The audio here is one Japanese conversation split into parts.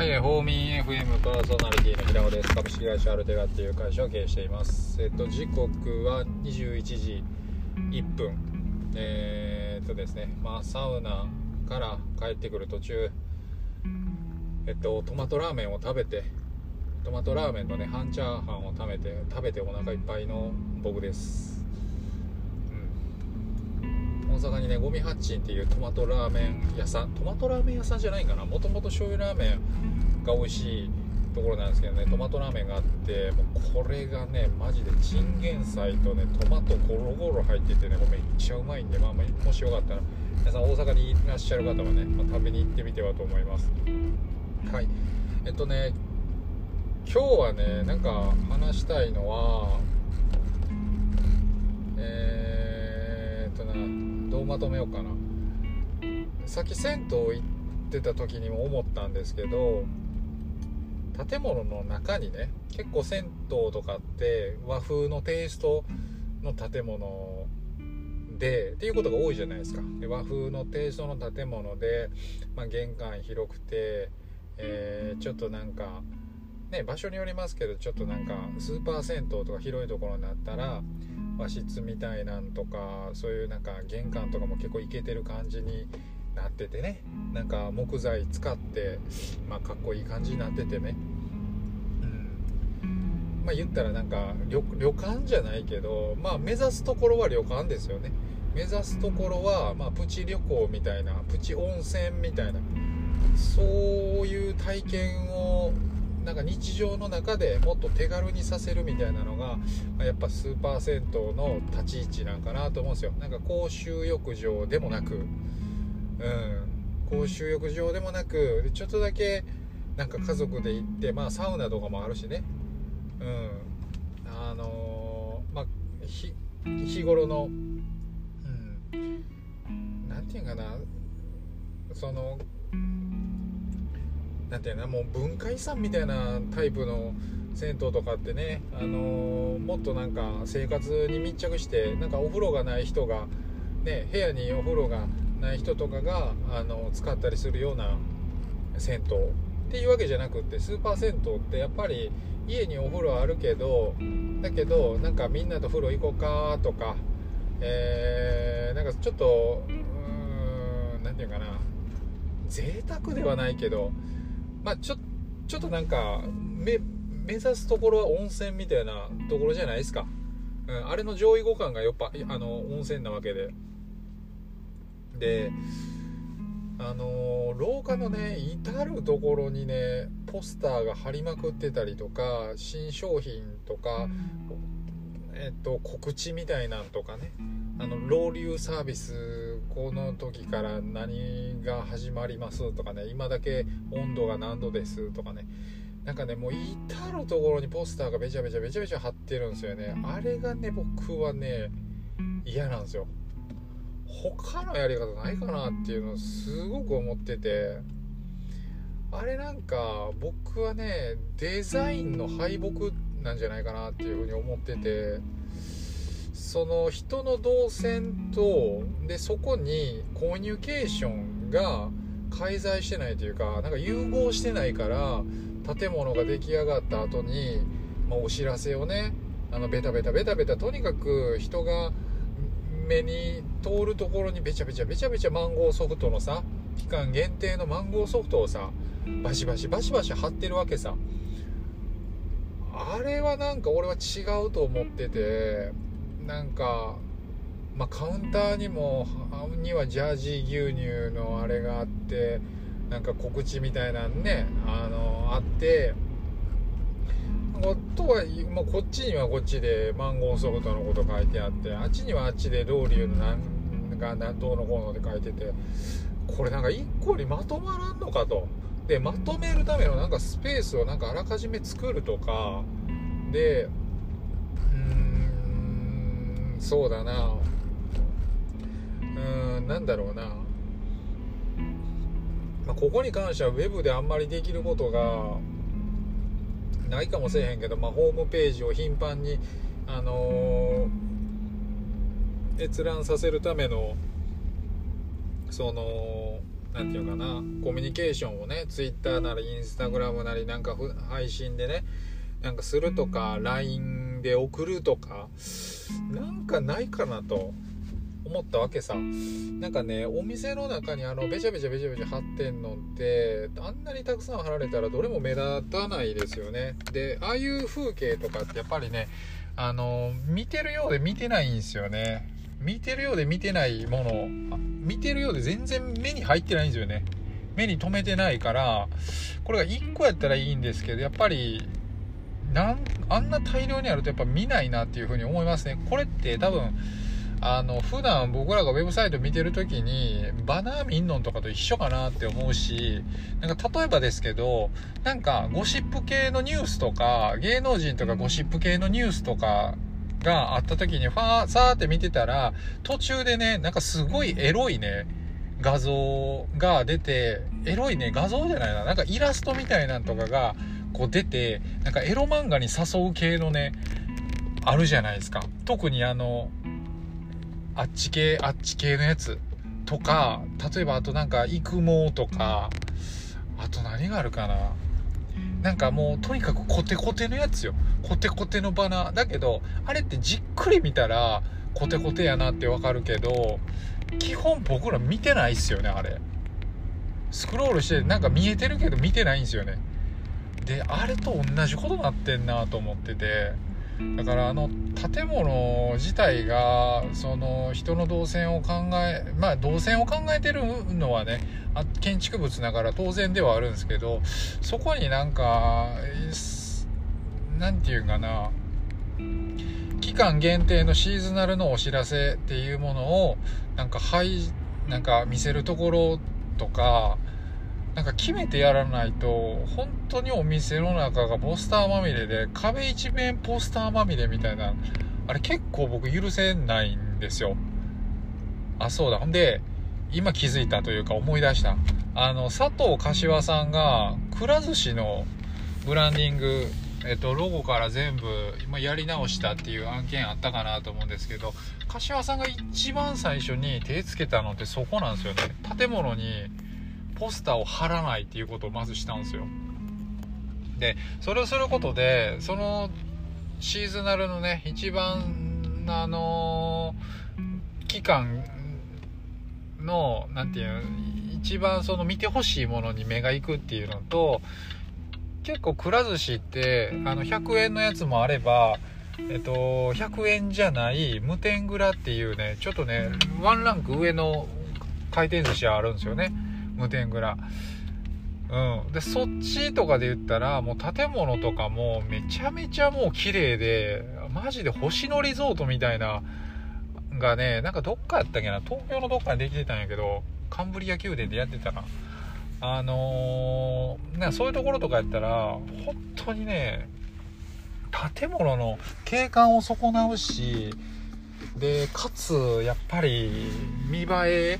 はい、ホーミン FM パーソナリティの平尾です。株式会社アルテガっていう会社を経営しています。時刻は21時1分ですね、サウナから帰ってくる途中、トマトラーメンを食べて、トマトラーメンのね半チャーハンを食べてお腹いっぱいの僕です。大阪にねゴミハッチンっていうトマトラーメン屋さんじゃないかな、もともと醤油ラーメンが美味しいところなんですけどね、トマトラーメンがあって、もうこれがねマジでチンゲン菜とねトマトゴロゴロ入っててね、めっちゃうまいんで、もしよかったら皆さん大阪にいらっしゃる方はね、食べに行ってみてはと思います。はい、今日はねなんか話したいのはどうまとめようかな。さっき銭湯行ってた時にも思ったんですけど、建物の中にね結構銭湯とかって和風のテイストの建物でっていうことが多いじゃないですか。で和風のテイストの建物で、玄関広くて、ちょっとなんかね場所によりますけど、ちょっとなんかスーパー銭湯とか広いところになったら和室みたいなんとか、そういうなんか玄関とかも結構イケてる感じになっててね、なんか木材使って、かっこいい感じになっててね、言ったらなんか 旅館じゃないけど、目指すところは旅館ですよね。目指すところは、プチ旅行みたいな、プチ温泉みたいな、そういう体験をなんか日常の中でもっと手軽にさせるみたいなのが、やっぱスーパー銭湯の立ち位置なんかなと思うんですよ。なんか公衆浴場でもなく、公衆浴場でもなく、ちょっとだけなんか家族で行って、サウナとかもあるしね、日頃の、なんていうかな、そのなんていうの、もう文化遺産みたいなタイプの銭湯とかってね、もっとなんか生活に密着して、なんかお風呂がない人が、ね、部屋にお風呂がない人とかが使ったりするような銭湯っていうわけじゃなくって、スーパー銭湯ってやっぱり家にお風呂あるけど、だけどなんかみんなと風呂行こうかとか、なんかちょっとなんていうかな、贅沢ではないけど、ちょっとなんか目指すところは温泉みたいなところじゃないですか、あれの上位互換がやっぱ温泉なわけで、廊下のね至るところにねポスターが貼りまくってたりとか、新商品とか、告知みたいなんとかね、老流サービスこの時から何が始まりますとかね、今だけ温度が何度ですとかね、なんかねもう至るところにポスターがべちゃべちゃ貼ってるんですよね。あれがね僕はね嫌なんですよ。他のやり方ないかなっていうのをすごく思ってて、あれなんか僕はねデザインの敗北なんじゃないかなっていうふうに思ってて、その人の動線とで、そこにコミュニケーションが介在してないというか、なんか融合してないから、建物が出来上がった後に、お知らせをねベタベタとにかく人が目に通るところにべちゃべちゃマンゴーソフトのさ、期間限定のマンゴーソフトをさバシバシ貼ってるわけさ。あれはなんか俺は違うと思ってて、なんか、カウンターにはジャージー牛乳のあれがあって、なんか告知みたいなのねあってとは、こっちにはこっちでマンゴーソフトのこと書いてあって、あっちにはあっちでロウリュウのどうのこうのって書いてて、これなんか一個にまとまらんのかと。でまとめるためのなんかスペースをなんかあらかじめ作るとかで、そうだな、なんだろうな、ここに関してはウェブであんまりできることがないかもしれへんけど、ホームページを頻繁に、閲覧させるためのそのなんていうかな、コミュニケーションをね、ツイッターなりインスタグラムなりなんか配信でね、なんかするとか LINE で送るとかなんかないかなと思ったわけさ。なんかね、お店の中にべちゃべちゃ貼ってんのってあんなにたくさん貼られたらどれも目立たないですよね。で、ああいう風景とかってやっぱりね、見てるようで見てないんですよね。見てるようで見てないもの、見てるようで全然目に入ってないんですよね。目に留めてないから、これが1個やったらいいんですけど、やっぱりあんな大量にあるとやっぱ見ないなっていうふうに思いますね。これって多分普段僕らがウェブサイト見てるときにバナー見んのとかと一緒かなって思うし、なんか例えばですけど、なんかゴシップ系のニュースとか芸能人とかゴシップ系のニュースとかがあったときにさーって見てたら、途中でね、なんかすごいエロいね画像が出て、エロいね画像じゃないな、なんかイラストみたいなんとかがこう出て、なんかエロ漫画に誘う系のねあるじゃないですか。特にあっち系のやつとか、例えばあとなんか育毛とか、あと何があるかな、なんかもうとにかくコテコテのやつよ。コテコテのバナーだけど、あれってじっくり見たらコテコテやなってわかるけど、基本僕ら見てないっすよね。あれスクロールしてなんか見えてるけど見てないんですよね。で、あれと同じことになってんなと思ってて、だから建物自体がその人の動線を考えてるのはね、建築物ながら当然ではあるんですけど、そこになんかなんていうかな、期間限定のシーズナルのお知らせっていうものをなんか見せるところとか、なんか決めてやらないと、本当にお店の中がポスターまみれで、壁一面ポスターまみれみたいな、あれ結構僕許せないんですよ。あ、そうだ。ほんで、今気づいたというか思い出した。佐藤柏さんが、くら寿司のブランディング、ロゴから全部今やり直したっていう案件あったかなと思うんですけど、柏さんが一番最初に手つけたのってそこなんですよね。建物にポスターを貼らないっていうことをまずしたんですよ。で、それをすることで、そのシーズナルのね、一番期間のなんていうの、一番その見てほしいものに目が行くっていうのと、結構くら寿司って100円のやつもあれば、100円じゃない無天蔵っていうね、ちょっとねワンランク上の回転寿司あるんですよね、無天蔵。で、そっちとかで言ったら、もう建物とかもめちゃめちゃもう綺麗で、マジで星野リゾートみたいながね、なんかどっかやったっけな、東京のどっかにできてたんやけど、カンブリア宮殿でやってたな。なんかそういうところとかやったら本当にね、建物の景観を損なうし、でかつやっぱり見栄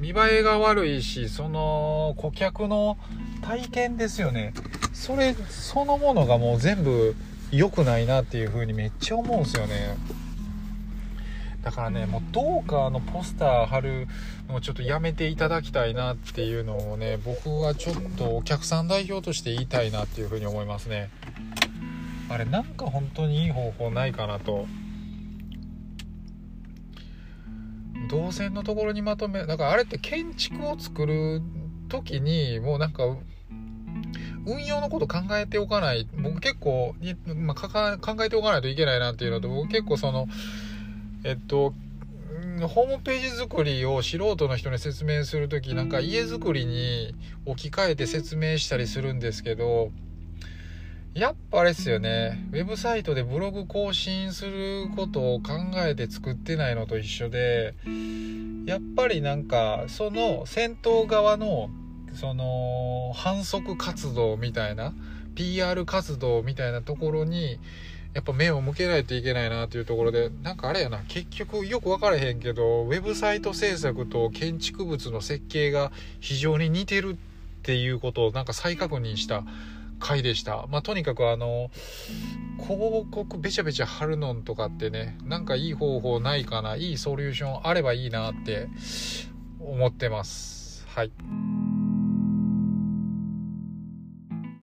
えが悪いし、その顧客の体験ですよね。そのものがもう全部良くないなっていう風にめっちゃ思うんですよね。だからね、もうどうかポスター貼るのをちょっとやめていただきたいなっていうのをね、僕はちょっとお客さん代表として言いたいなっていう風に思いますね。あれ、なんか本当にいい方法ないかなと。動線のところにまとめ、だからあれって建築を作る時にもうなんか運用のこと考えておかない、僕結構、考えておかないといけないなっていうのと、僕結構そのホームページ作りを素人の人に説明するとき、なんか家作りに置き換えて説明したりするんですけど、やっぱあれですよね、ウェブサイトでブログ更新することを考えて作ってないのと一緒で、やっぱりなんかその先頭側のその反則活動みたいな PR 活動みたいなところにやっぱ目を向けないといけないなというところで、なんかあれやな、結局よく分からへんけど、ウェブサイト制作と建築物の設計が非常に似てるっていうことをなんか再確認した回でした。まあ、とにかく広告べちゃべちゃ貼るのんとかってね、なんかいい方法ないかな、いいソリューションあればいいなって思ってます。はい。